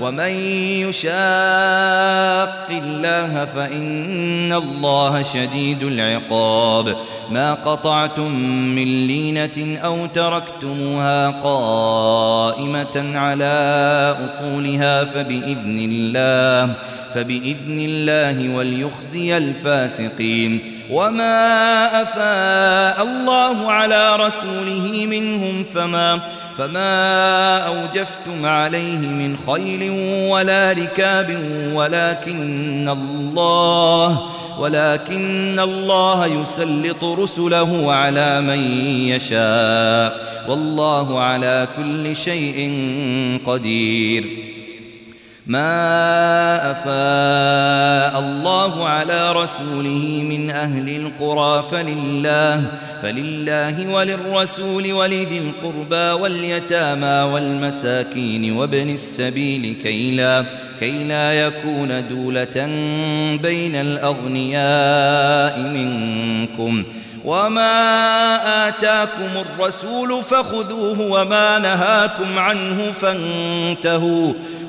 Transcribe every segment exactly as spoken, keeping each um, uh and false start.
ومن يشاق الله فإن الله شديد العقاب. ما قطعتم من لينة أو تركتموها قائمة على أصولها فبإذن الله فبإذن الله وليخزي الفاسقين. وما أفاء الله على رسوله منهم فما فما أوجفتم عليه من خيل ولا ركاب ولكن الله ولكن الله يسلط رسله على من يشاء والله على كل شيء قدير. ما أفاء الله على رسوله من أهل القرى فلله فلله وللرسول ولذي القربى واليتامى والمساكين وابن السبيل كي لا كي لا يكون دولة بين الأغنياء منكم. وما آتاكم الرسول فخذوه وما نهاكم عنه فانتهوا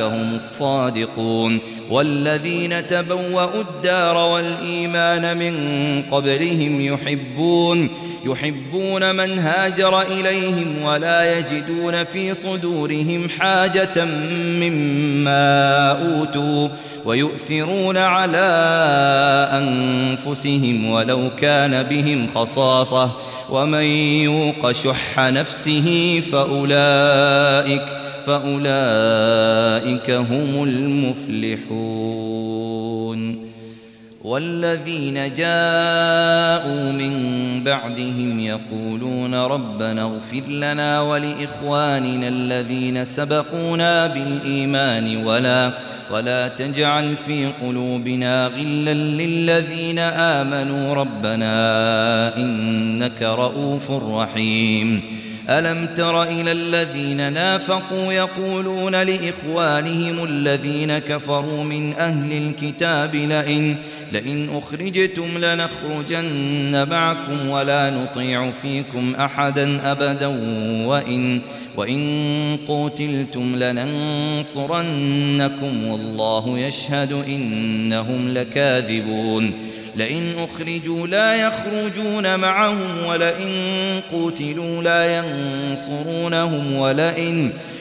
هم الصادقون. والذين تبوأوا الدار والإيمان من قبلهم يحبون يحبون من هاجر إليهم ولا يجدون في صدورهم حاجة مما أوتوا ويؤثرون على أنفسهم ولو كان بهم خصاصة ومن يوق شح نفسه فأولئك فأولئك هم المفلحون. والذين جاءوا من بعدهم يقولون ربنا اغفر لنا ولإخواننا الذين سبقونا بالإيمان ولا ولا تجعل في قلوبنا غلا للذين آمنوا ربنا إنك رؤوف رحيم. ألم تر إلى الذين نافقوا يقولون لإخوانهم الذين كفروا من أهل الكتاب لئن لئن أخرجتم لنخرجن معكم ولا نطيع فيكم أحدا أبدا وإن وإن قتلتم لننصرنكم والله يشهد إنهم لكاذبون. لئن أخرجوا لا يخرجون معهم ولئن قتلوا لا ينصرونهم ولئن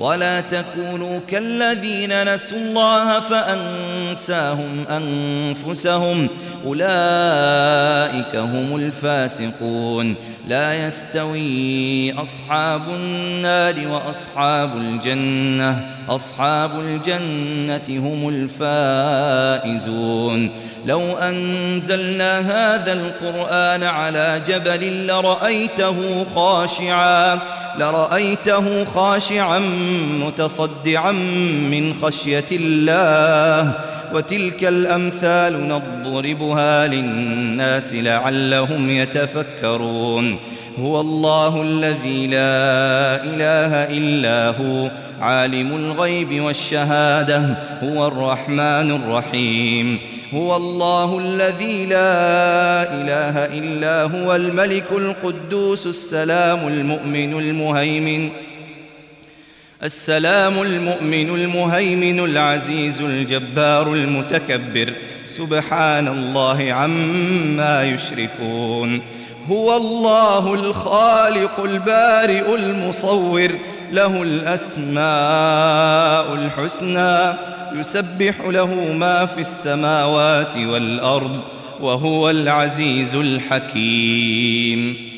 ولا تكونوا كالذين نسوا الله فأنساهم أنفسهم أولئك هم الفاسقون لا يستوي أصحاب النار وأصحاب الجنة أصحاب الجنة هم الفائزون لو أنزلنا هذا القرآن على جبل لرأيته خاشعا لرأيته خاشعا متصدعا من خشية الله وتلك الأمثال نضربها للناس لعلهم يتفكرون هو الله الذي لا إله إلا هو عالم الغيب والشهادة هو الرحمن الرحيم هو الله الذي لا إله إلا هو الملك القدوس السلام المؤمن المهيمن السلام المؤمن المهيمن العزيز الجبار المتكبر سبحان الله عما يشركون هو الله الخالق البارئ المصور له الأسماء الحسنى يسبح له ما في السماوات والأرض وهو العزيز الحكيم